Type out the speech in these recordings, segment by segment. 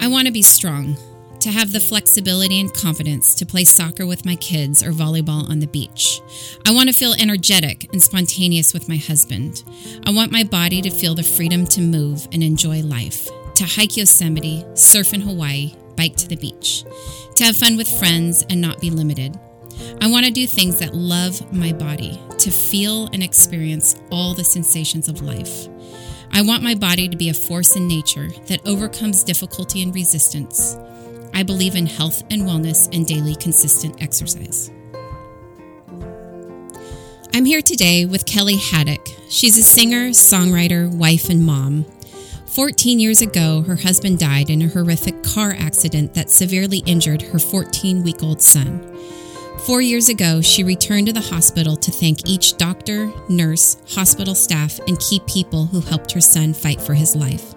I want to be strong, to have the flexibility and confidence to play soccer with my kids or volleyball on the beach. I want to feel energetic and spontaneous with my husband. I want my body to feel the freedom to move and enjoy life, to hike Yosemite, surf in Hawaii, bike to the beach, to have fun with friends and not be limited. I want to do things that love my body, to feel and experience all the sensations of life. I want my body to be a force in nature that overcomes difficulty and resistance. I believe in health and wellness and daily consistent exercise. I'm here today with Kelly Haddock. She's a singer, songwriter, wife, and mom. 14 years ago, her husband died in a horrific car accident that severely injured her 14-week-old son. 4 years ago, she returned to the hospital to thank each doctor, nurse, hospital staff, and key people who helped her son fight for his life.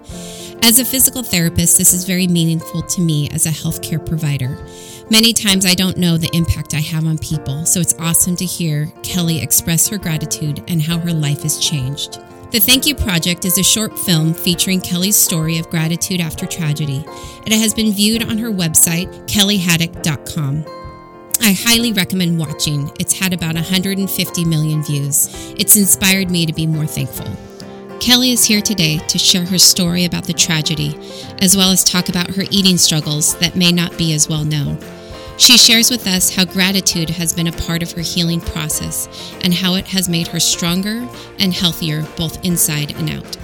As a physical therapist, this is very meaningful to me as a healthcare provider. Many times I don't know the impact I have on people, so it's awesome to hear Kelly express her gratitude and how her life has changed. The Thank You Project is a short film featuring Kelly's story of gratitude after tragedy, and it has been viewed on her website, kellyhaddock.com. I highly recommend watching. It's had about 150 million views. It's inspired me to be more thankful. Kelly is here today to share her story about the tragedy, as well as talk about her eating struggles that may not be as well known. She shares with us how gratitude has been a part of her healing process and how it has made her stronger and healthier both inside and out.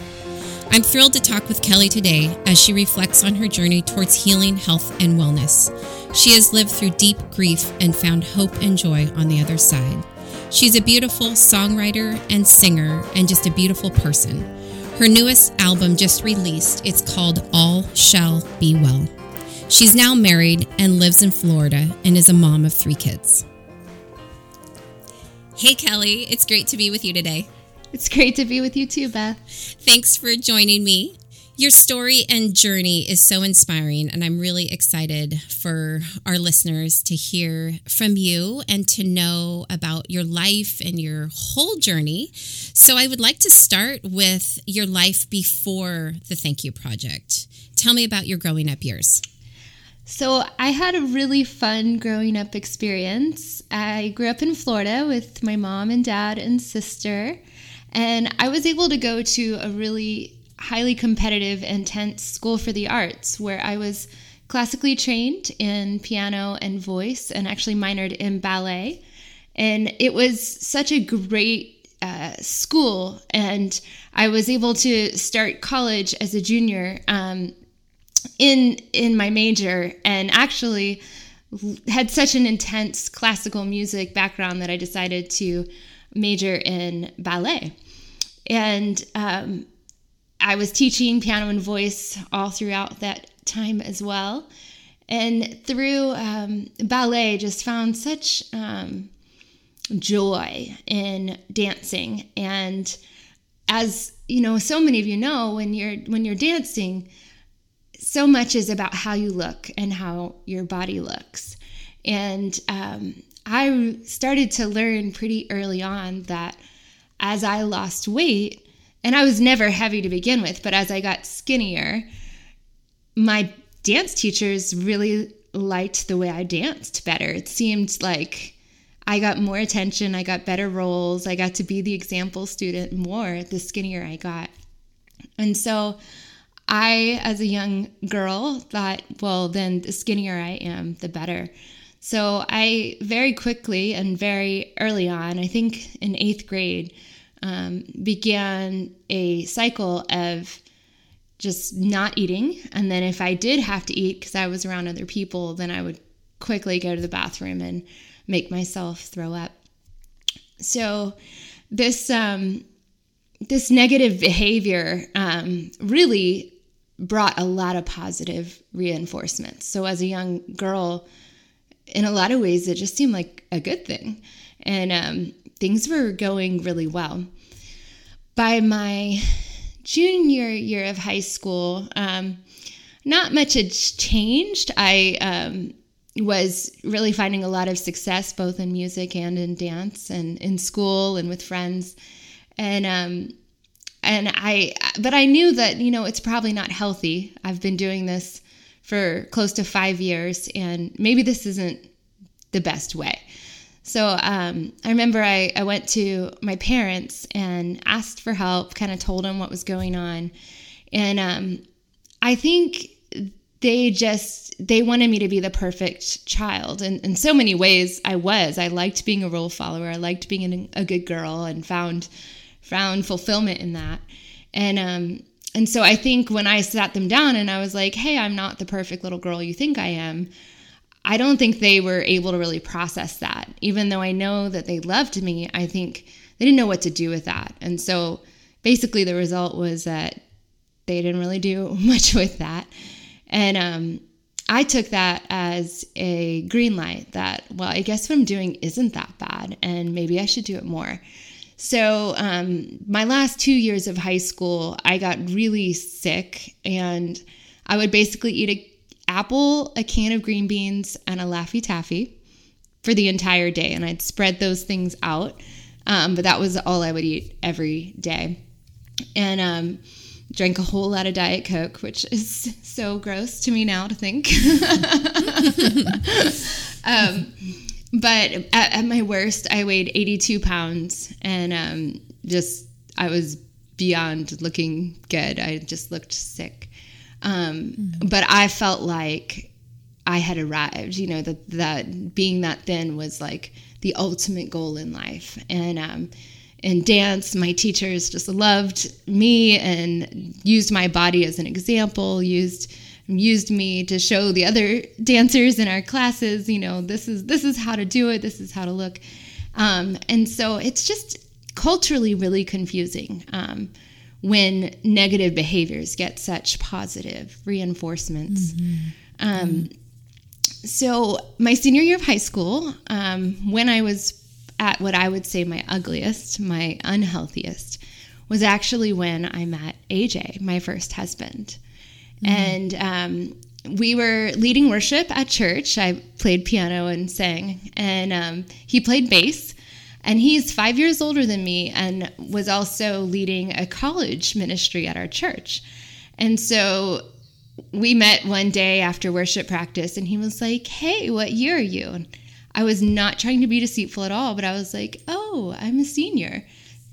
I'm thrilled to talk with Kelly today as she reflects on her journey towards healing, health, and wellness. She has lived through deep grief and found hope and joy on the other side. She's a beautiful songwriter and singer and just a beautiful person. Her newest album just released. It's called All Shall Be Well. She's now married and lives in Florida and is a mom of 3 kids. Hey, Kelly, it's great to be with you today. It's great to be with you too, Beth. Thanks for joining me. Your story and journey is so inspiring, and I'm really excited for our listeners to hear from you and to know about your life and your whole journey. So I would like to start with your life before the Thank You Project. Tell me about your growing up years. So I had a really fun growing up experience. I grew up in Florida with my mom and dad and sister, and I was able to go to a really highly competitive, intense school for the arts where I was classically trained in piano and voice and actually minored in ballet. And it was such a great school. And I was able to start college as a junior in my major, and actually had such an intense classical music background that I decided to major in ballet. And I was teaching piano and voice all throughout that time as well. And through ballet, just found such joy in dancing. And as you know, so many of you know, when you're dancing, so much is about how you look and how your body looks. And I started to learn pretty early on that as I lost weight, and I was never heavy to begin with, but as I got skinnier, my dance teachers really liked the way I danced better. It seemed like I got more attention, I got better roles, I got to be the example student more the skinnier I got. And so I, as a young girl, thought, well, then the skinnier I am, the better. So I very quickly and very early on, I think in 8th grade, began a cycle of just not eating. And then if I did have to eat because I was around other people, then I would quickly go to the bathroom and make myself throw up. So this negative behavior really brought a lot of positive reinforcements. So as a young girl, in a lot of ways, it just seemed like a good thing. And things were going really well. By my junior year of high school, not much had changed. I was really finding a lot of success both in music and in dance and in school and with friends. And I knew that, you know, it's probably not healthy. I've been doing this for close to 5 years, and maybe this isn't the best way. So I remember I went to my parents and asked for help, kind of told them what was going on. And I think they wanted me to be the perfect child. And in so many ways, I was. I liked being a rule follower. I liked being a good girl and found fulfillment in that. And so I think when I sat them down and I was like, hey, I'm not the perfect little girl you think I am, I don't think they were able to really process that. Even though I know that they loved me, I think they didn't know what to do with that. And so basically the result was that they didn't really do much with that. And I took that as a green light that, well, I guess what I'm doing isn't that bad, and maybe I should do it more. So my last 2 years of high school, I got really sick, and I would basically eat an apple, a can of green beans, and a Laffy Taffy for the entire day. And I'd spread those things out. But that was all I would eat every day. And drank a whole lot of Diet Coke, which is so gross to me now to think. But at my worst, I weighed 82 pounds. And I was beyond looking good. I just looked sick. But I felt like I had arrived, you know, that being that thin was like the ultimate goal in life. And in dance, my teachers just loved me and used my body as an example, used me to show the other dancers in our classes, you know, this is how to do it, this is how to look. And so it's just culturally really confusing. When negative behaviors get such positive reinforcements. Mm-hmm. So my senior year of high school, when I was at what I would say my ugliest, my unhealthiest, was actually when I met AJ, my first husband. Mm-hmm. And we were leading worship at church. I played piano and sang, and he played bass. And he's 5 years older than me and was also leading a college ministry at our church. And so we met one day after worship practice, and he was like, hey, what year are you? And I was not trying to be deceitful at all, but I was like, oh, I'm a senior,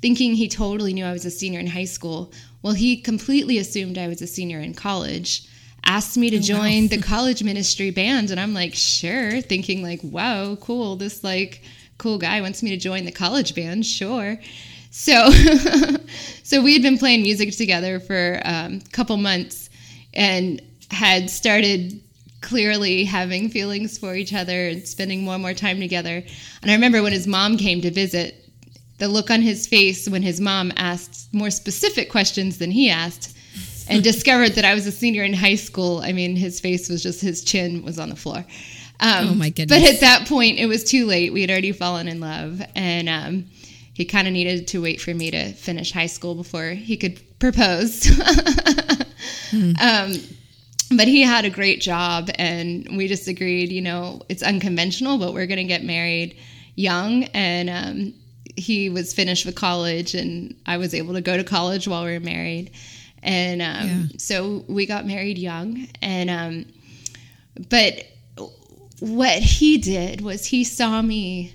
thinking he totally knew I was a senior in high school. Well, he completely assumed I was a senior in college, asked me to join the college ministry band. And I'm like, sure, thinking like, wow, cool, this like cool guy wants me to join the college band, sure. So we had been playing music together for a couple months and had started clearly having feelings for each other and spending more and more time together. And I remember when his mom came to visit, the look on his face when his mom asked more specific questions than he asked and discovered that I was a senior in high school. I mean, his face was just, his chin was on the floor. Oh my goodness. But at that point, it was too late. We had already fallen in love, and he kind of needed to wait for me to finish high school before he could propose. But he had a great job, and we just agreed, you know, it's unconventional, but we're going to get married young. And he was finished with college, and I was able to go to college while we were married. And so we got married young. And but what he did was he saw me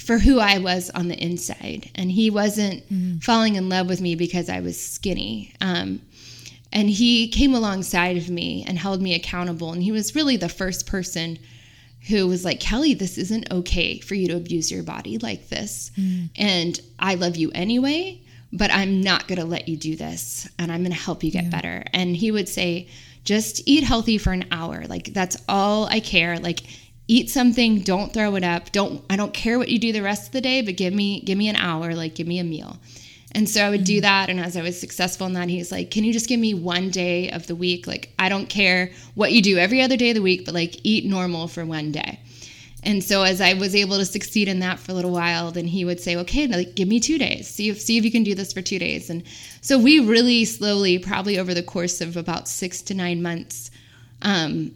for who I was on the inside, and he wasn't falling in love with me because I was skinny. And he came alongside of me and held me accountable. And he was really the first person who was like, Kelly, this isn't okay for you to abuse your body like this. And I love you anyway, but I'm not going to let you do this. And I'm going to help you get better. And he would say, just eat healthy for an hour. Like, that's all I care. Like, eat something, don't throw it up. I don't care what you do the rest of the day, but give me an hour, like give me a meal. And so I would do that. And as I was successful in that, he's like, can you just give me one day of the week? Like, I don't care what you do every other day of the week, but like eat normal for one day. And so as I was able to succeed in that for a little while, then he would say, okay, like, give me 2 days. See if you can do this for 2 days. And so we really slowly, probably over the course of about 6 to 9 months,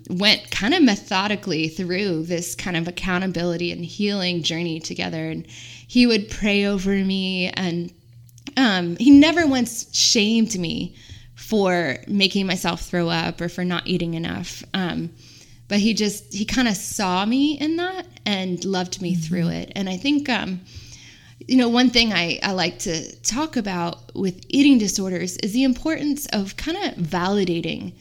went kind of methodically through this kind of accountability and healing journey together. And he would pray over me, and he never once shamed me for making myself throw up or for not eating enough. But he kind of saw me in that and loved me through it. And I think, one thing I like to talk about with eating disorders is the importance of kind of validating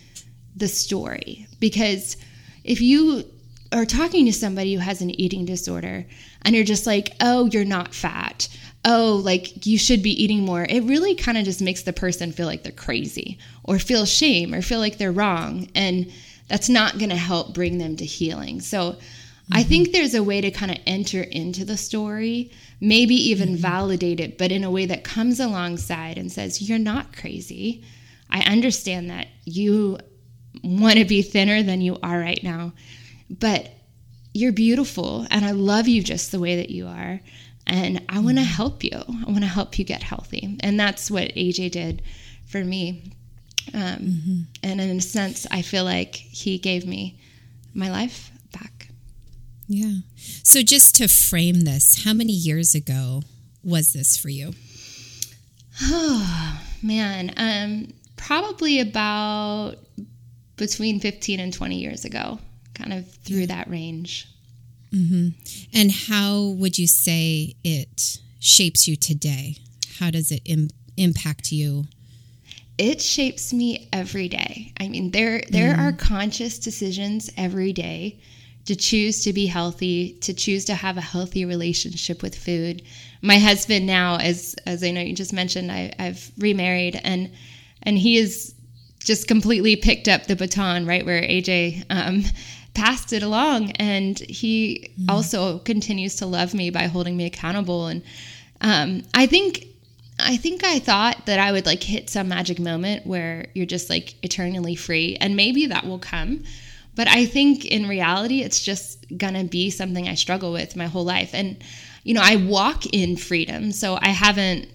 the story. Because if you are talking to somebody who has an eating disorder and you're just like, oh, you're not fat. Oh, like you should be eating more. It really kind of just makes the person feel like they're crazy or feel shame or feel like they're wrong. And that's not going to help bring them to healing. So I think there's a way to kind of enter into the story, maybe even validate it, but in a way that comes alongside and says, you're not crazy. I understand that you want to be thinner than you are right now, but you're beautiful and I love you just the way that you are. And I want to help you. I want to help you get healthy. And that's what AJ did for me. And in a sense, I feel like he gave me my life back. Yeah. So just to frame this, how many years ago was this for you? Oh, man. Probably about between 15 and 20 years ago, kind of through that range. And how would you say it shapes you today? How does it impact you? It shapes me every day. I mean, there are conscious decisions every day to choose to be healthy, to choose to have a healthy relationship with food. My husband now, as I know you just mentioned, I've remarried, and he has just completely picked up the baton right where AJ passed it along. And he also continues to love me by holding me accountable. And I think I thought that I would like hit some magic moment where you're just like eternally free, and maybe that will come. But I think in reality, it's just gonna be something I struggle with my whole life. And, I walk in freedom. So I haven't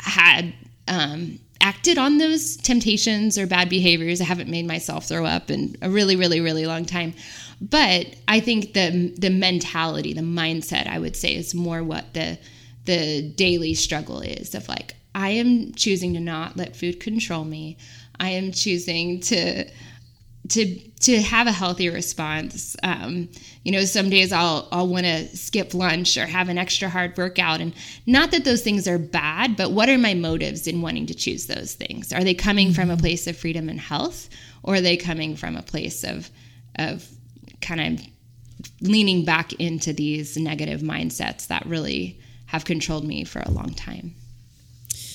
had, acted on those temptations or bad behaviors. I haven't made myself throw up in a really, really, really long time. But I think the mentality, the mindset, I would say, is more what the daily struggle is of like, I am choosing to not let food control me. I am choosing to have a healthy response. Some days I'll want to skip lunch or have an extra hard workout. And not that those things are bad, but what are my motives in wanting to choose those things? Are they coming from a place of freedom and health, or are they coming from a place of kind of leaning back into these negative mindsets that really have controlled me for a long time?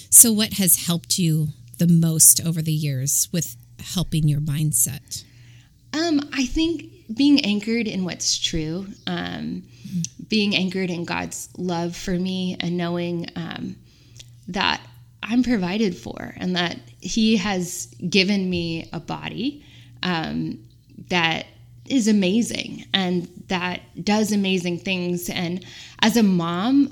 So what has helped you the most over the years with helping your mindset? I think being anchored in what's true, being anchored in God's love for me, and knowing that I'm provided for and that He has given me a body that is amazing and that does amazing things. And as a mom,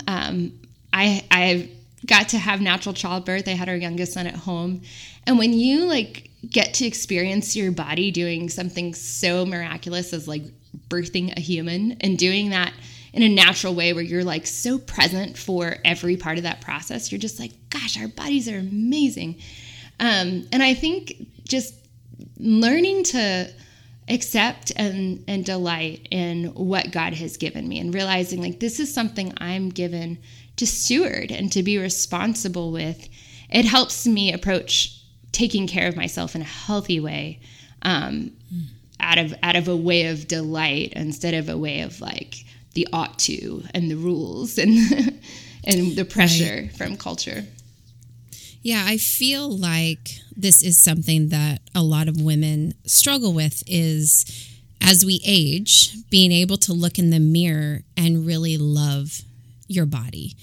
I got to have natural childbirth. I had our youngest son at home. And when you get to experience your body doing something so miraculous as birthing a human, and doing that in a natural way where you're so present for every part of that process, you're just like, gosh, our bodies are amazing. And I think just learning to accept and delight in what God has given me, and realizing this is something I'm given to steward and to be responsible with. It helps me approach taking care of myself in a healthy way, out of a way of delight instead of a way of the ought to and the rules and the pressure from culture. Yeah, I feel like this is something that a lot of women struggle with, is as we age, being able to look in the mirror and really love your body,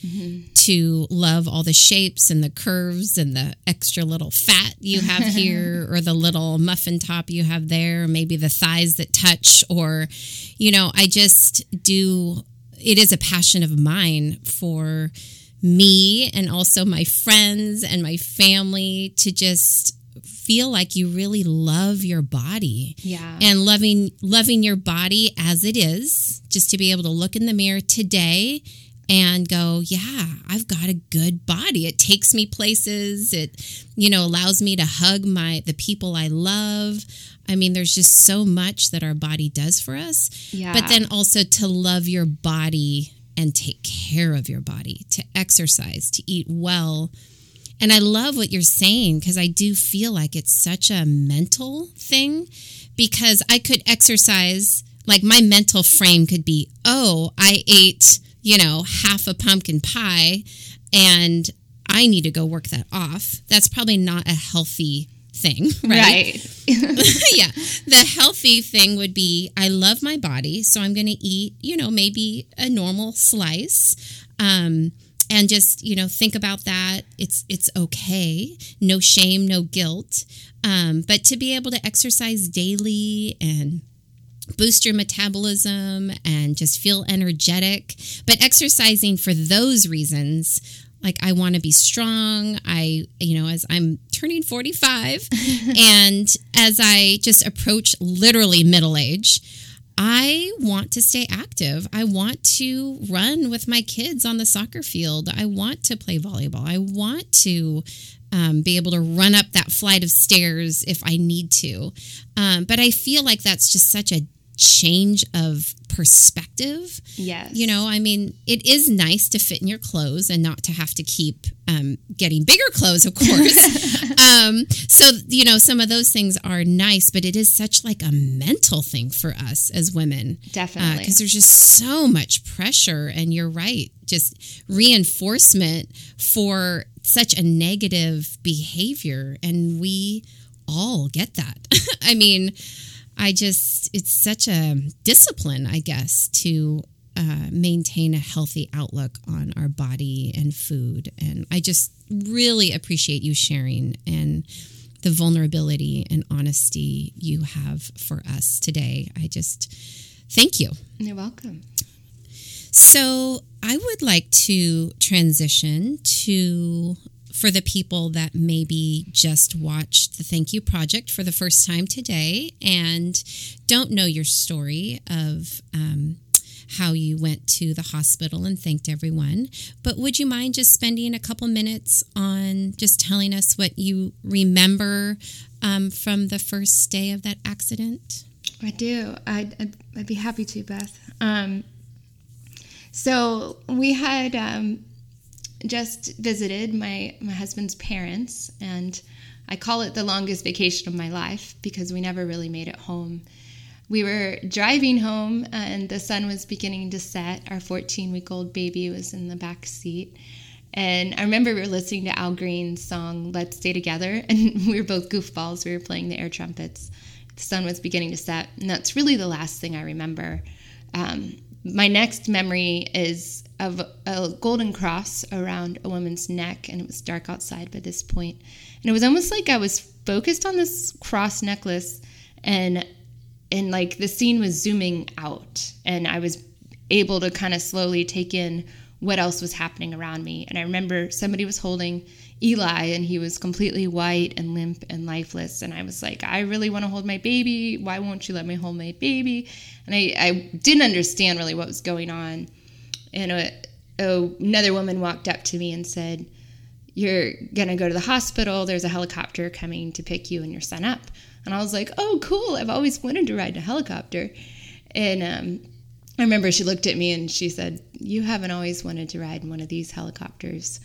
to love all the shapes and the curves and the extra little fat you have here, or the little muffin top you have there, maybe the thighs that touch, or, it is a passion of mine for me and also my friends and my family to just feel like you really love your body. Yeah. And loving your body as it is, just to be able to look in the mirror today and go, yeah, I've got a good body. It takes me places. It, you know, allows me to hug the people I love. I mean, there's just so much that our body does for us. Yeah. But then also to love your body and take care of your body, to exercise, to eat well. And I love what you're saying, because I do feel like it's such a mental thing, because I could exercise, like my mental frame could be, oh, I ate, you know, half a pumpkin pie and I need to go work that off. That's probably not a healthy thing, right? Yeah. The healthy thing would be, I love my body, so I'm going to eat, you know, maybe a normal slice. And just, you know, think about that. It's okay. No shame, no guilt. But to be able to exercise daily and boost your metabolism and just feel energetic. But exercising for those reasons, like I want to be strong. You know, as I'm turning 45 and as I just approach literally middle age, I want to stay active. I want to run with my kids on the soccer field. I want to play volleyball. I want to be able to run up that flight of stairs if I need to. But I feel like that's just such a change of perspective. Yes. You know, I mean, it is nice to fit in your clothes and not to have to keep getting bigger clothes, of course. So, you know, some of those things are nice, but it is such like a mental thing for us as women. Definitely. Because there's just so much pressure, and you're right, just reinforcement for such a negative behavior. And we all get that. I mean, it's such a discipline, I guess, to maintain a healthy outlook on our body and food. And I just really appreciate you sharing and the vulnerability and honesty you have for us today. I just thank you. You're welcome. So I would like to transition to, for the people that maybe just watched the Thank You Project for the first time today and don't know your story of how you went to the hospital and thanked everyone, but would you mind just spending a couple minutes on just telling us what you remember from the first day of that accident? I do. I'd be happy to, Beth. So we had... just visited my husband's parents, and I call it the longest vacation of my life because we never really made it home. We were driving home and the sun was beginning to set. Our 14-week-old baby was in the back seat. And I remember we were listening to Al Green's song, Let's Stay Together. And we were both goofballs. We were playing the air trumpets. The sun was beginning to set. And that's really the last thing I remember. My next memory is of a golden cross around a woman's neck, and it was dark outside by this point. And it was almost like I was focused on this cross necklace, and like the scene was zooming out, and I was able to kind of slowly take in what else was happening around me. And I remember somebody was holding Eli, and he was completely white and limp and lifeless. And I was like, I really want to hold my baby. Why won't you let me hold my baby? And I didn't understand really what was going on. And another woman walked up to me and said, you're going to go to the hospital. There's a helicopter coming to pick you and your son up. And I was like, oh, cool. I've always wanted to ride in a helicopter. And I remember she looked at me and she said, you haven't always wanted to ride in one of these helicopters.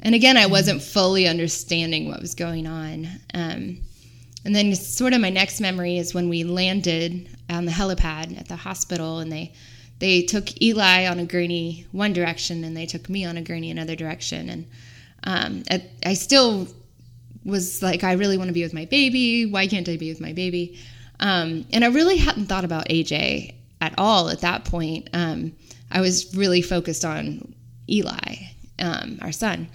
And again, I wasn't fully understanding what was going on. And then sort of my next memory is when we landed on the helipad at the hospital, and they took Eli on a gurney one direction and they took me on a gurney another direction. And I still was like, I really want to be with my baby. Why can't I be with my baby? And I really hadn't thought about AJ at all at that point. I was really focused on Eli, our son.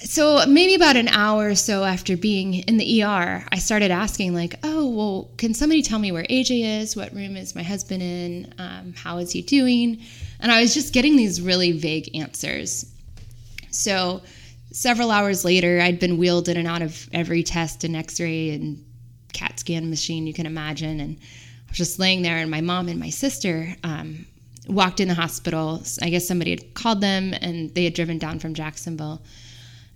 So maybe about an hour or so after being in the ER, I started asking like, oh, well, can somebody tell me where AJ is? What room is my husband in? How is he doing? And I was just getting these really vague answers. So several hours later, I'd been wheeled in and out of every test and x-ray and CAT scan machine you can imagine. And I was just laying there, and my mom and my sister walked in the hospital. I guess somebody had called them and they had driven down from Jacksonville.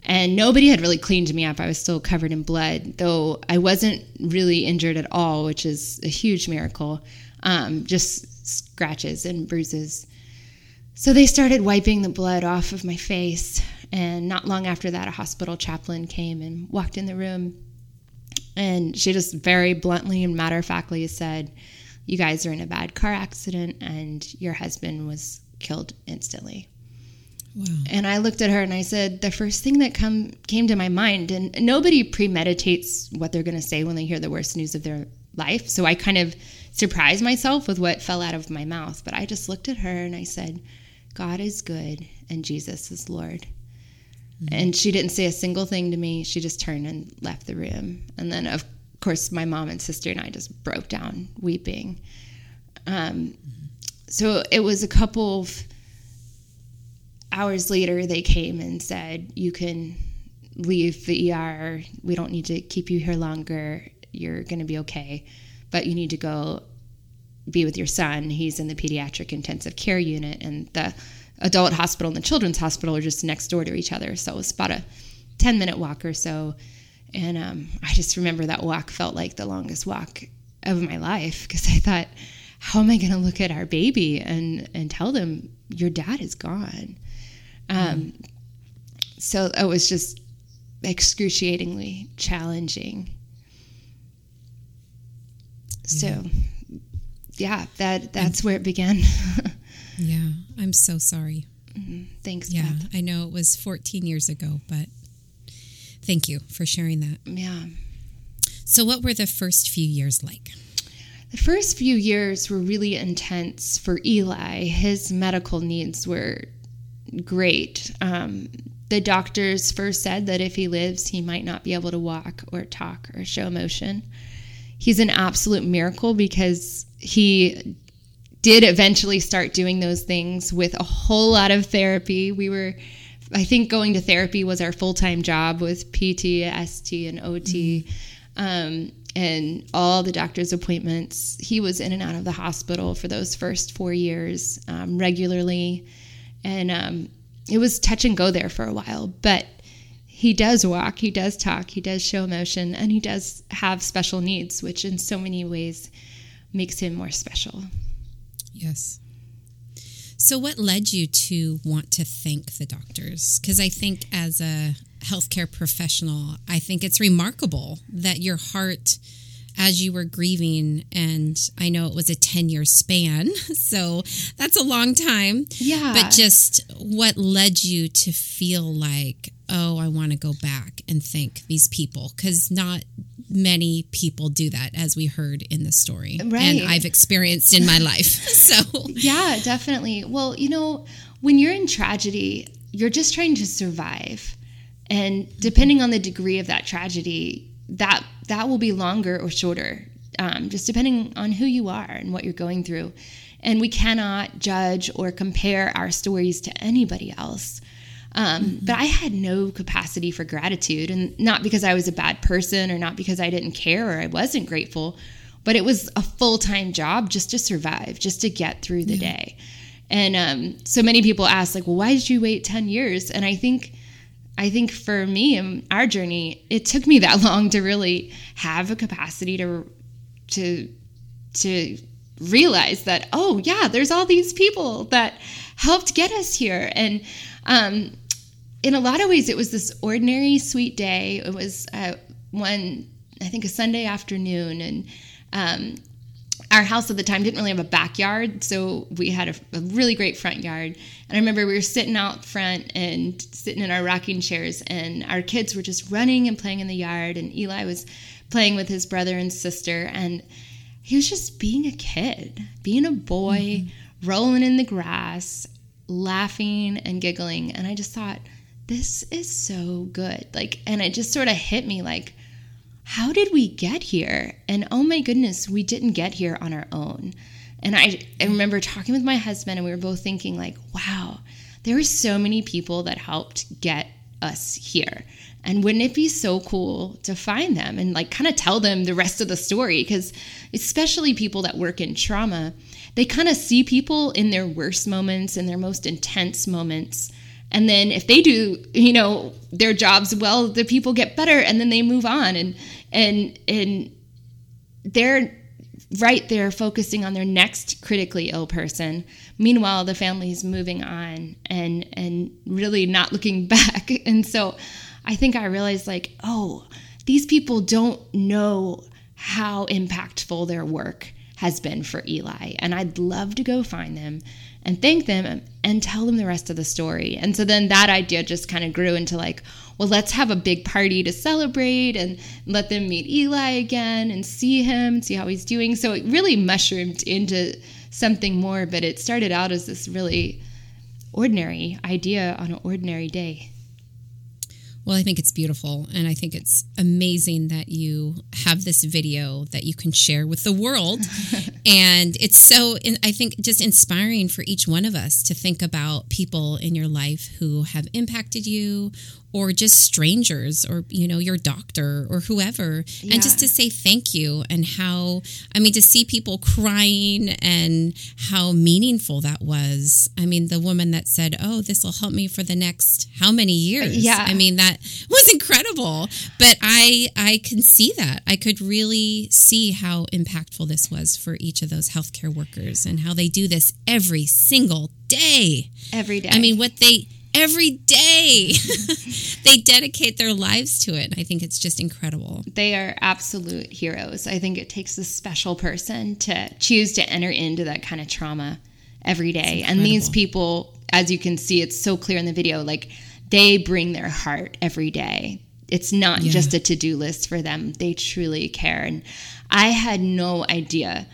And nobody had really cleaned me up. I was still covered in blood, though I wasn't really injured at all, which is a huge miracle. Just scratches and bruises. So they started wiping the blood off of my face. And not long after that, a hospital chaplain came and walked in the room. And she just very bluntly and matter-of-factly said, "You guys are in a bad car accident, and your husband was killed instantly." Wow. And I looked at her and I said, the first thing that came to my mind, and nobody premeditates what they're going to say when they hear the worst news of their life. So I kind of surprised myself with what fell out of my mouth. But I just looked at her and I said, "God is good and Jesus is Lord." Mm-hmm. And she didn't say a single thing to me. She just turned and left the room. And then, of course, my mom and sister and I just broke down weeping. So it was a couple of hours later, they came and said, "You can leave the ER. We don't need to keep you here longer. You're going to be okay, but you need to go be with your son. He's in the pediatric intensive care unit, and the adult hospital and the children's hospital are just next door to each other." So it was about a 10-minute walk or so. And I just remember that walk felt like the longest walk of my life, because I thought, how am I going to look at our baby and tell them your dad is gone? So it was just excruciatingly challenging. Yeah. So yeah, that's where it began. Yeah. I'm so sorry. Mm-hmm. Thanks. Yeah. Beth. I know it was 14 years ago, but thank you for sharing that. Yeah. So what were the first few years like? The first few years were really intense for Eli. His medical needs were great. The doctors first said that if he lives, he might not be able to walk or talk or show emotion. He's an absolute miracle because he did eventually start doing those things with a whole lot of therapy. I think going to therapy was our full-time job with PT, ST, and OT, and all the doctor's appointments. He was in and out of the hospital for those first 4 years regularly. And it was touch and go there for a while, but he does walk, he does talk, he does show emotion, and he does have special needs, which in so many ways makes him more special. Yes. So what led you to want to thank the doctors? Because I think as a healthcare professional, I think it's remarkable that your heart, as you were grieving, and I know it was a 10-year span, so that's a long time. Yeah. But just what led you to feel like, oh, I want to go back and thank these people? Because not many people do that, as we heard in the story. Right. And I've experienced in my life. So yeah, definitely. Well, when you're in tragedy, you're just trying to survive. And depending on the degree of that tragedy, that will be longer or shorter, just depending on who you are and what you're going through. And we cannot judge or compare our stories to anybody else. But I had no capacity for gratitude, and not because I was a bad person or not because I didn't care or I wasn't grateful, but it was a full-time job just to survive, just to get through the day. And so many people ask, like, well, why did you wait 10 years? And I think for me and our journey, it took me that long to really have a capacity to realize that, oh yeah, there's all these people that helped get us here. And in a lot of ways, it was this ordinary, sweet day. It was a Sunday afternoon, and our house at the time didn't really have a backyard, so we had a really great front yard. And I remember we were sitting out front and sitting in our rocking chairs, and our kids were just running and playing in the yard, and Eli was playing with his brother and sister, and he was just being a kid, being a boy, rolling in the grass, laughing and giggling. And I just thought, this is so good. And it just sort of hit me like, how did we get here? And oh my goodness, we didn't get here on our own. And I remember talking with my husband, and we were both thinking like, wow, there were so many people that helped get us here. And wouldn't it be so cool to find them and like kind of tell them the rest of the story? Because especially people that work in trauma, they kind of see people in their worst moments and their most intense moments. And then if they do, you know, their jobs well, the people get better and then they move on. And they're right there focusing on their next critically ill person. Meanwhile, the family's moving on and really not looking back. And so I think I realized like, oh, these people don't know how impactful their work has been for Eli. And I'd love to go find them and thank them and tell them the rest of the story. And so then that idea just kind of grew into like, well, let's have a big party to celebrate and let them meet Eli again and see him, see how he's doing. So it really mushroomed into something more, but it started out as this really ordinary idea on an ordinary day. Well, I think it's beautiful, and I think it's amazing that you have this video that you can share with the world, and it's so, I think, just inspiring for each one of us to think about people in your life who have impacted you, or just strangers, or, you know, your doctor, or whoever, yeah. And just to say thank you, and how, I mean, to see people crying, and how meaningful that was. I mean, the woman that said, oh, this will help me for the next how many years? Yeah. I mean, that was incredible, but I can see that. I could really see how impactful this was for each of those healthcare workers, and how they do this every single day. Every day. I mean, every day they dedicate their lives to it. I think it's just incredible. They are absolute heroes. I think it takes a special person to choose to enter into that kind of trauma every day. And these people, as you can see, it's so clear in the video, like they bring their heart every day. It's not just a to-do list for them. They truly care. And I had no idea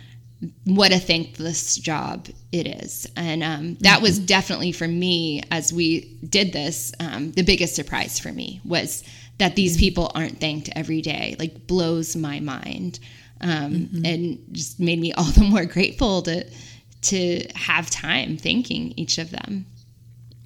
what a thankless job it is. And that was definitely for me, as we did this, the biggest surprise for me was that these people aren't thanked every day. Like, blows my mind, and just made me all the more grateful to have time thanking each of them.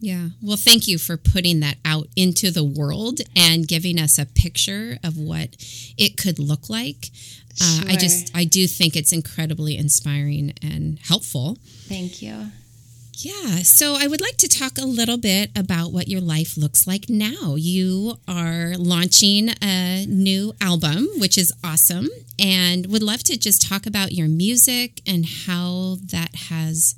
Yeah. Well, thank you for putting that out into the world and giving us a picture of what it could look like. Sure. I do think it's incredibly inspiring and helpful. Thank you. Yeah. So I would like to talk a little bit about what your life looks like now. You are launching a new album, which is awesome, and would love to just talk about your music and how that has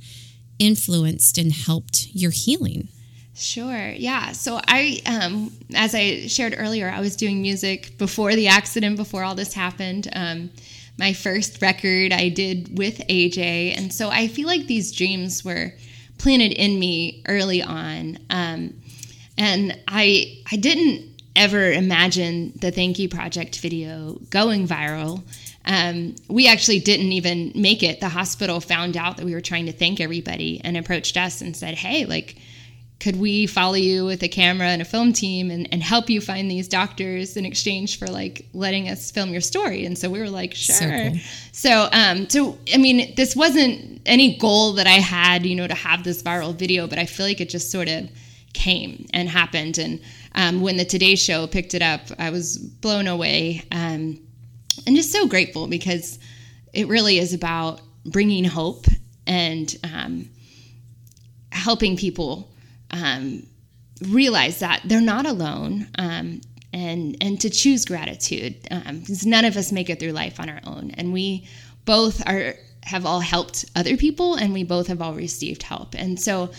influenced and helped your healing. Sure. Yeah. So I, as I shared earlier, I was doing music before the accident, before all this happened. My first record I did with AJ. And so I feel like these dreams were planted in me early on. And I didn't ever imagine the Thank You Project video going viral. We actually didn't even make it. The hospital found out that we were trying to thank everybody and approached us and said, hey, like, could we follow you with a camera and a film team and help you find these doctors in exchange for like letting us film your story? And so we were like, sure. So cool. So I mean, this wasn't any goal that I had, you know, to have this viral video, but I feel like it just sort of came and happened. And when the Today Show picked it up, I was blown away, and just so grateful, because it really is about bringing hope and helping people realize that they're not alone, and to choose gratitude, because none of us make it through life on our own. And we both have all helped other people, and we both have all received help. And so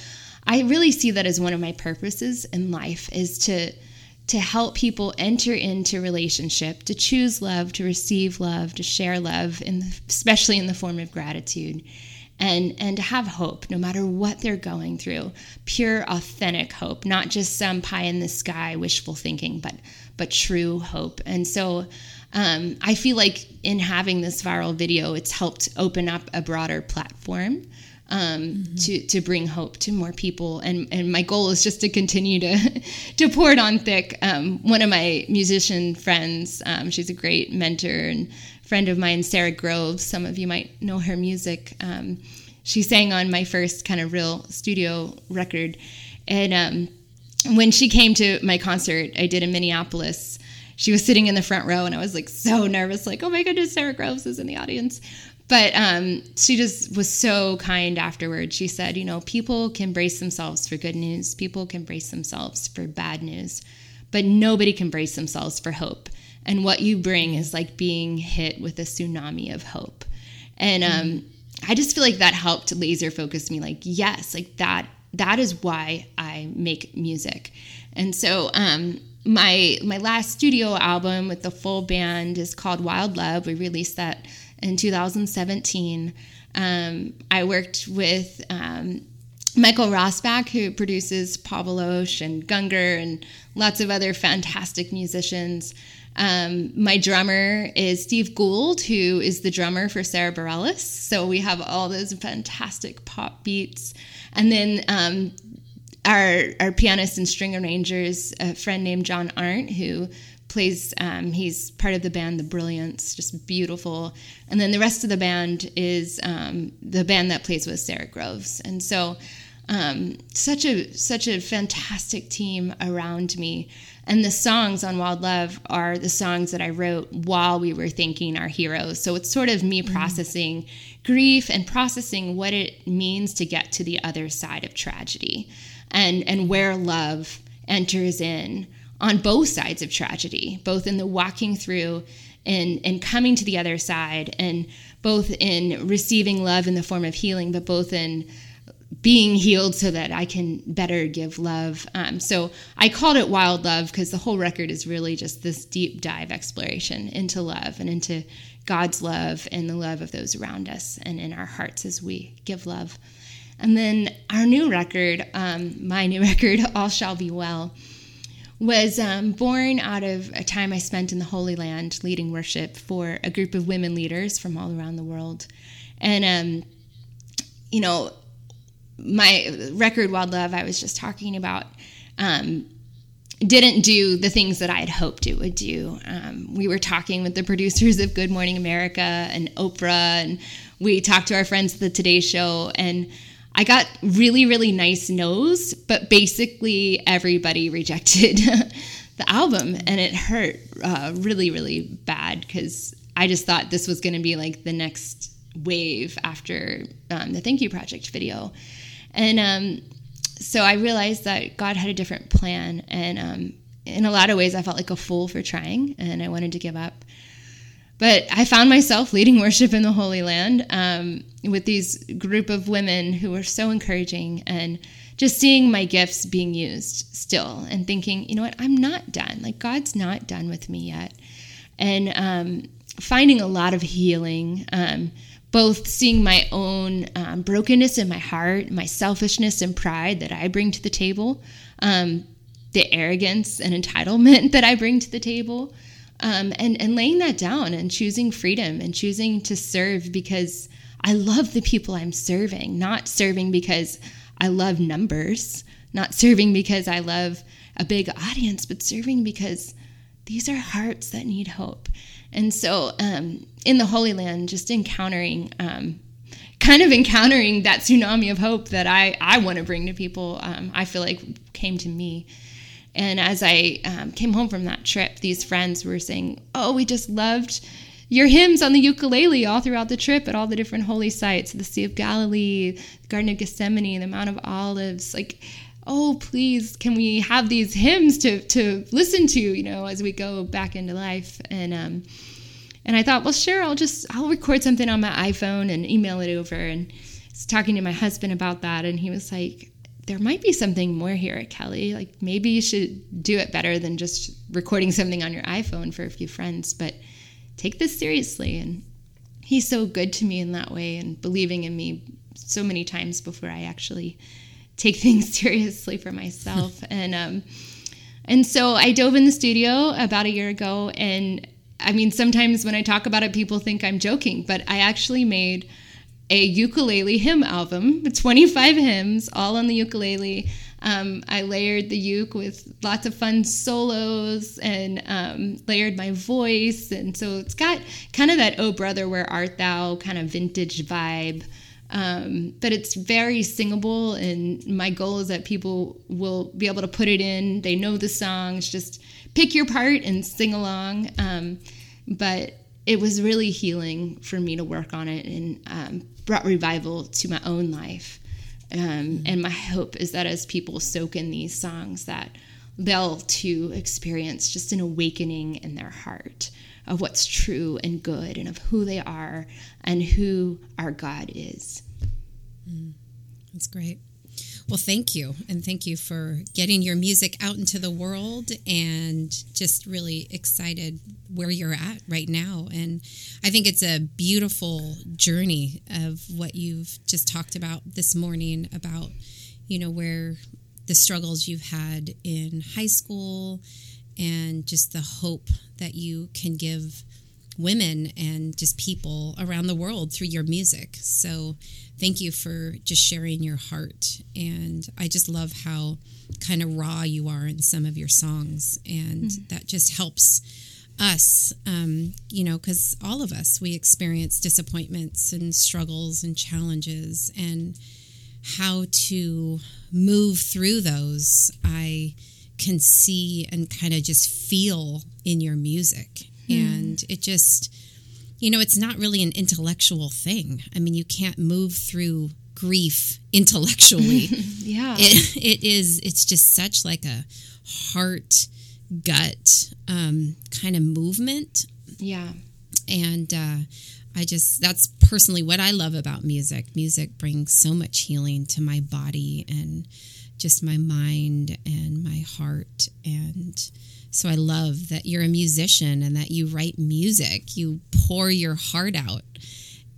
I really see that as one of my purposes in life, is to help people enter into relationship, to choose love, to receive love, to share love, especially in the form of gratitude. And to have hope, no matter what they're going through, pure, authentic hope, not just some pie in the sky wishful thinking, but true hope. And so I feel like in having this viral video, it's helped open up a broader platform to bring hope to more people. And my goal is just to continue to pour it on thick. One of my musician friends, she's a great mentor and friend of mine, Sarah Groves, some of you might know her music. She sang on my first kind of real studio record. And when she came to my concert I did in Minneapolis, she was sitting in the front row, and I was like so nervous, like, oh my goodness, Sarah Groves is in the audience. But she just was so kind afterward. She said, you know, people can brace themselves for good news. People can brace themselves for bad news. But nobody can brace themselves for hope. And what you bring is like being hit with a tsunami of hope. And I just feel like that helped laser focus me. Like, yes, like that is why I make music. And so my last studio album with the full band is called Wild Love. We released that in 2017, I worked with Michael Rosbach, who produces Pavlos and Gungor and lots of other fantastic musicians. My drummer is Steve Gould, who is the drummer for Sarah Bareilles. So we have all those fantastic pop beats. And then our pianist and string arrangers, a friend named John Arndt, who plays, he's part of the band The Brilliance, just beautiful. And then the rest of the band is the band that plays with Sarah Groves. And so such a fantastic team around me. And the songs on Wild Love are the songs that I wrote while we were thanking our heroes. So it's sort of me processing grief and processing what it means to get to the other side of tragedy, and where love enters in on both sides of tragedy, both in the walking through and coming to the other side, and both in receiving love in the form of healing, but both in being healed so that I can better give love. So I called it Wild Love because the whole record is really just this deep dive exploration into love and into God's love and the love of those around us and in our hearts as we give love. And then our new record, my new record, All Shall Be Well, was born out of a time I spent in the Holy Land leading worship for a group of women leaders from all around the world. And, you know, my record Wild Love, I was just talking about, didn't do the things that I had hoped it would do. We were talking with the producers of Good Morning America and Oprah, and we talked to our friends at the Today Show, and I got really, really nice no's, but basically everybody rejected the album, and it hurt really, really bad because I just thought this was going to be like the next wave after the Thank You Project video. And so I realized that God had a different plan, and in a lot of ways I felt like a fool for trying, and I wanted to give up. But I found myself leading worship in the Holy Land with these group of women who were so encouraging, and just seeing my gifts being used still and thinking, you know what, I'm not done. Like, God's not done with me yet. And finding a lot of healing, both seeing my own brokenness in my heart, my selfishness and pride that I bring to the table, the arrogance and entitlement that I bring to the table, and laying that down and choosing freedom and choosing to serve because I love the people I'm serving, not serving because I love numbers, not serving because I love a big audience, but serving because these are hearts that need hope. And so in the Holy Land, just encountering, kind of encountering that tsunami of hope that I want to bring to people, I feel like came to me. And as I came home from that trip, these friends were saying, oh, we just loved your hymns on the ukulele all throughout the trip at all the different holy sites, the Sea of Galilee, the Garden of Gethsemane, the Mount of Olives. Like, oh, please, can we have these hymns to listen to, you know, as we go back into life? And I thought, well, sure, I'll record something on my iPhone and email it over. And I was talking to my husband about that, and he was like, there might be something more here at Kelly. Like, maybe you should do it better than just recording something on your iPhone for a few friends, but take this seriously. And he's so good to me in that way, and believing in me so many times before I actually take things seriously for myself. And so I dove in the studio about a year ago. And I mean, sometimes when I talk about it, people think I'm joking, but I actually made a ukulele hymn album, 25 hymns, all on the ukulele. I layered the uke with lots of fun solos and layered my voice. And so it's got kind of that Oh Brother Where Art Thou kind of vintage vibe But it's very singable, and my goal is that people will be able to put it in. They know the songs, just pick your part and sing along. But it was really healing for me to work on it, and brought revival to my own life. And my hope is that as people soak in these songs, that they'll too experience just an awakening in their heart of what's true and good, and of who they are and who our God is. That's great. Well, thank you. And thank you for getting your music out into the world, and just really excited where you're at right now. And I think it's a beautiful journey of what you've just talked about this morning about, you know, where the struggles you've had in high school, and just the hope that you can give women and just people around the world through your music. So thank you for just sharing your heart. And I just love how kind of raw you are in some of your songs. And that just helps us, you know, because all of us, we experience disappointments and struggles and challenges, and how to move through those, I can see and kind of just feel in your music. And it just, you know, it's not really an intellectual thing. I mean, you can't move through grief intellectually. Yeah. It's just such like a heart, gut, kind of movement. Yeah. And that's personally what I love about music. Music brings so much healing to my body and just my mind and my heart. And so I love that you're a musician and that you write music. You pour your heart out,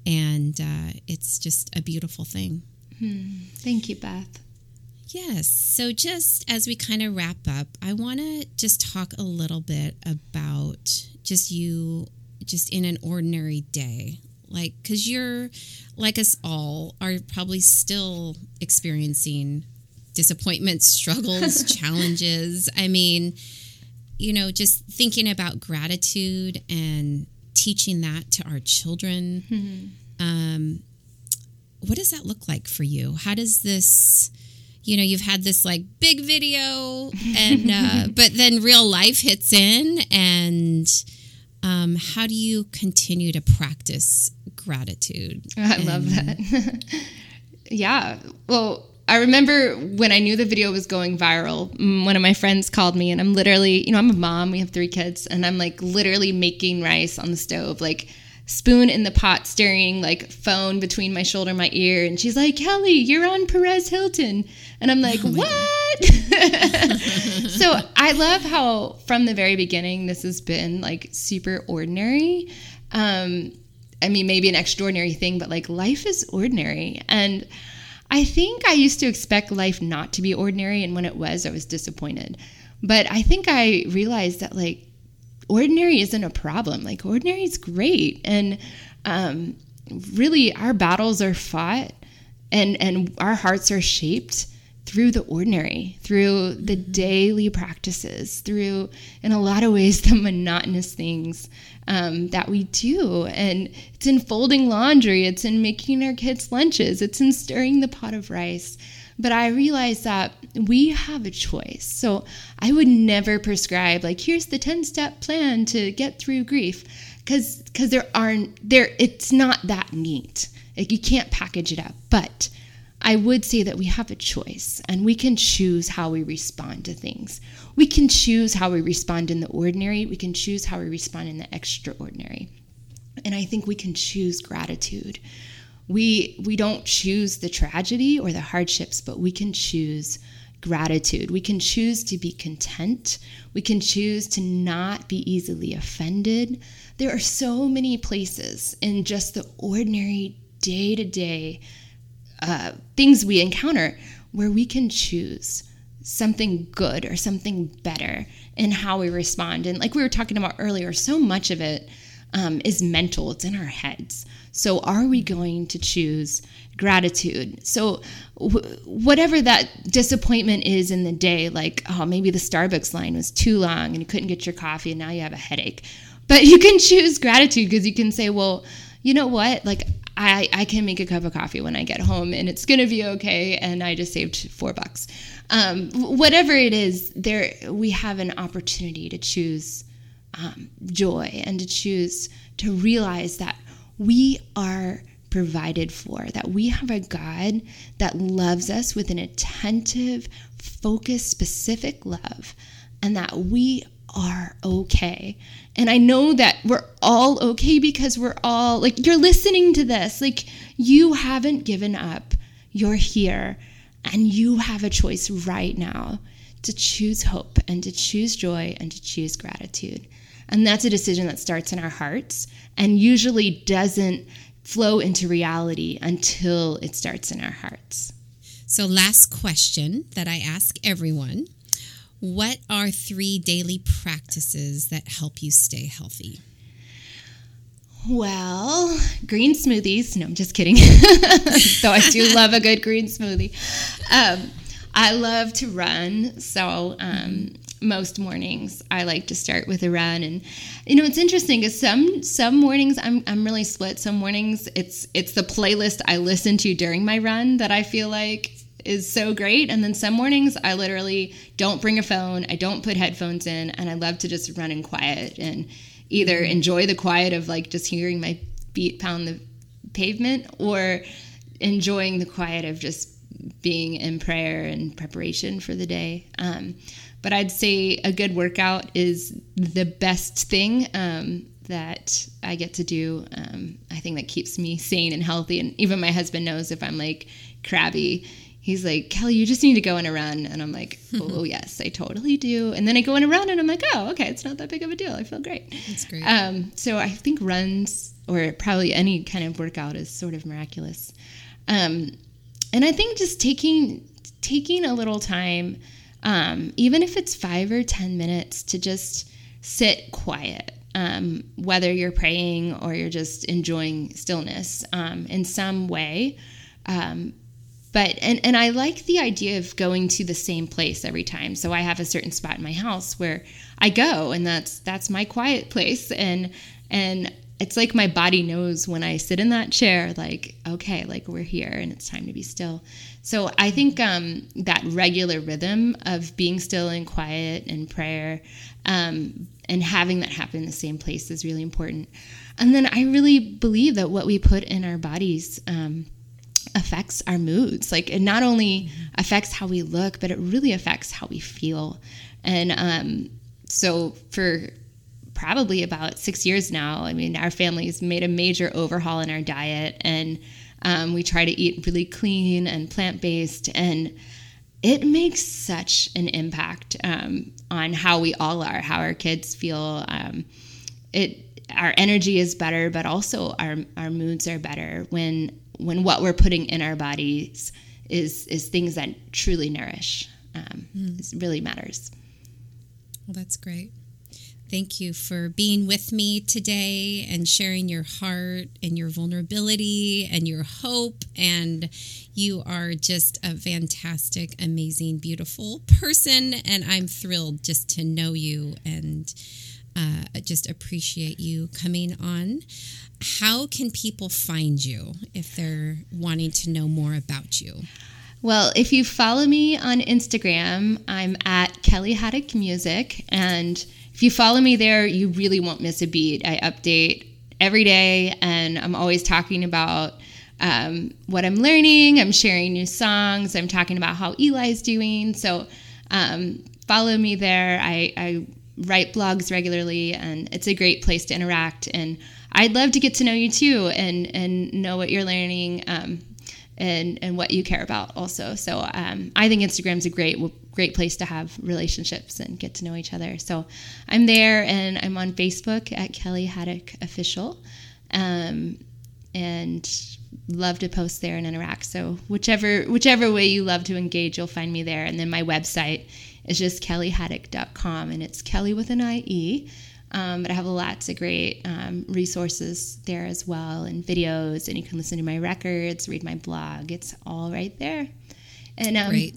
and it's just a beautiful thing. Thank you, Beth. Yes. So just as we kind of wrap up, I want to just talk a little bit about just you, just in an ordinary day, like, because you're like us all are probably still experiencing disappointments, struggles, challenges. I mean, you know, just thinking about gratitude and teaching that to our children. What does that look like for you? How does this, you know, you've had this like big video, and but then real life hits in, and how do you continue to practice gratitude? I love that. Yeah. Well, I remember when I knew the video was going viral, one of my friends called me, and I'm literally, you know, I'm a mom, we have 3 kids, and I'm like literally making rice on the stove, like spoon in the pot, stirring, like phone between my shoulder and my ear. And she's like, "Kelly, you're on Perez Hilton." And I'm like, what? So I love how from the very beginning, this has been like super ordinary. I mean, maybe an extraordinary thing, but like life is ordinary. And I think I used to expect life not to be ordinary, and when it was, I was disappointed. But I think I realized that, like, ordinary isn't a problem. Like, ordinary is great. And really, our battles are fought, and our hearts are shaped through the ordinary, through the daily practices, through, in a lot of ways, the monotonous things that we do. And it's in folding laundry, it's in making our kids' lunches, it's in stirring the pot of rice. But I realized that we have a choice. So I would never prescribe, like, here's the 10-step plan to get through grief, because it's not that neat. Like, you can't package it up. But I would say that we have a choice, and we can choose how we respond to things. We can choose how we respond in the ordinary. We can choose how we respond in the extraordinary. And I think we can choose gratitude. We don't choose the tragedy or the hardships, but we can choose gratitude. We can choose to be content. We can choose to not be easily offended. There are so many places in just the ordinary day-to-day things we encounter where we can choose something good or something better in how we respond. And like we were talking about earlier, so much of it is mental. It's in our heads. So are we going to choose gratitude? So whatever that disappointment is in the day, like, oh, maybe the Starbucks line was too long and you couldn't get your coffee and now you have a headache. But you can choose gratitude, because you can say, well, you know what? Like, I can make a cup of coffee when I get home and it's going to be okay. And I just saved $4. Whatever it is, there we have an opportunity to choose joy and to choose to realize that we are provided for, that we have a God that loves us with an attentive, focused, specific love, and that we are okay. And I know that we're all okay because we're all, like, you're listening to this. Like, you haven't given up. You're here. And you have a choice right now to choose hope and to choose joy and to choose gratitude. And that's a decision that starts in our hearts and usually doesn't flow into reality until it starts in our hearts. So last question that I ask everyone. What are 3 daily practices that help you stay healthy? Well, green smoothies. No, I'm just kidding. Though I do love a good green smoothie. I love to run. So most mornings I like to start with a run. And, you know, it's interesting because some mornings I'm really split. Some mornings it's the playlist I listen to during my run that I feel like is so great. And then some mornings I literally don't bring a phone. I don't put headphones in, and I love to just run in quiet and either enjoy the quiet of, like, just hearing my feet pound the pavement, or enjoying the quiet of just being in prayer and preparation for the day. But I'd say a good workout is the best thing that I get to do. I think that keeps me sane and healthy. And even my husband knows if I'm, like, crabby. He's like, Kelly, you just need to go on a run. And I'm like, oh, yes, I totally do. And then I go on a run and I'm like, oh, okay, it's not that big of a deal. I feel great. That's great. So I think runs, or probably any kind of workout, is sort of miraculous. And I think just taking a little time, even if it's 5 or 10 minutes, to just sit quiet, whether you're praying or you're just enjoying stillness in some way. But and I like the idea of going to the same place every time. So I have a certain spot in my house where I go, and that's my quiet place. And it's like my body knows when I sit in that chair, like, okay, like, we're here and it's time to be still. So I think that regular rhythm of being still and quiet and prayer and having that happen in the same place is really important. And then I really believe that what we put in our bodies affects our moods. Like, it not only affects how we look, but it really affects how we feel. And so for probably about 6 years now, I mean, our family's made a major overhaul in our diet, and we try to eat really clean and plant-based, and it makes such an impact on how we all are, how our kids feel. Our energy is better, but also our moods are better when what we're putting in our bodies is things that truly nourish. It really matters. Well, that's great. Thank you for being with me today and sharing your heart and your vulnerability and your hope. And you are just a fantastic, amazing, beautiful person. And I'm thrilled just to know you and just appreciate you coming on. How can people find you if they're wanting to know more about you? Well, if you follow me on Instagram, I'm at Kelly Haddock Music. And if you follow me there, you really won't miss a beat. I update every day, and I'm always talking about what I'm learning. I'm sharing new songs. I'm talking about how Eli's doing. So follow me there. I write blogs regularly, and it's a great place to interact. And I'd love to get to know you too, and know what you're learning and what you care about also. So I think Instagram's a great place to have relationships and get to know each other. So I'm there, and I'm on Facebook at Kelly Haddock Official, and love to post there and interact. So whichever way you love to engage, you'll find me there. And then my website is just kellyhaddock.com, and it's Kelly with an I-E. But I have lots of great resources there as well, and videos, and you can listen to my records, read my blog. It's all right there. And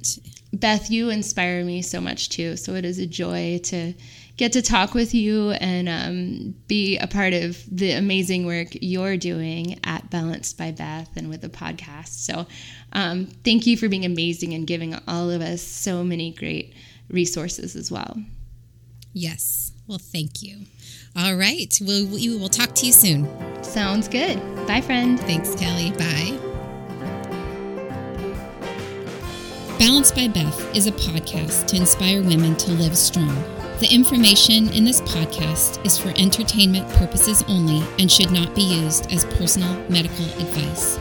Beth, you inspire me so much too. So it is a joy to get to talk with you and be a part of the amazing work you're doing at Balanced by Beth and with the podcast. So thank you for being amazing and giving all of us so many great resources as well. Yes. Well, thank you. All right. We will talk to you soon. Sounds good. Bye, friend. Thanks, Kelly. Bye. Balanced by Beth is a podcast to inspire women to live strong. The information in this podcast is for entertainment purposes only and should not be used as personal medical advice.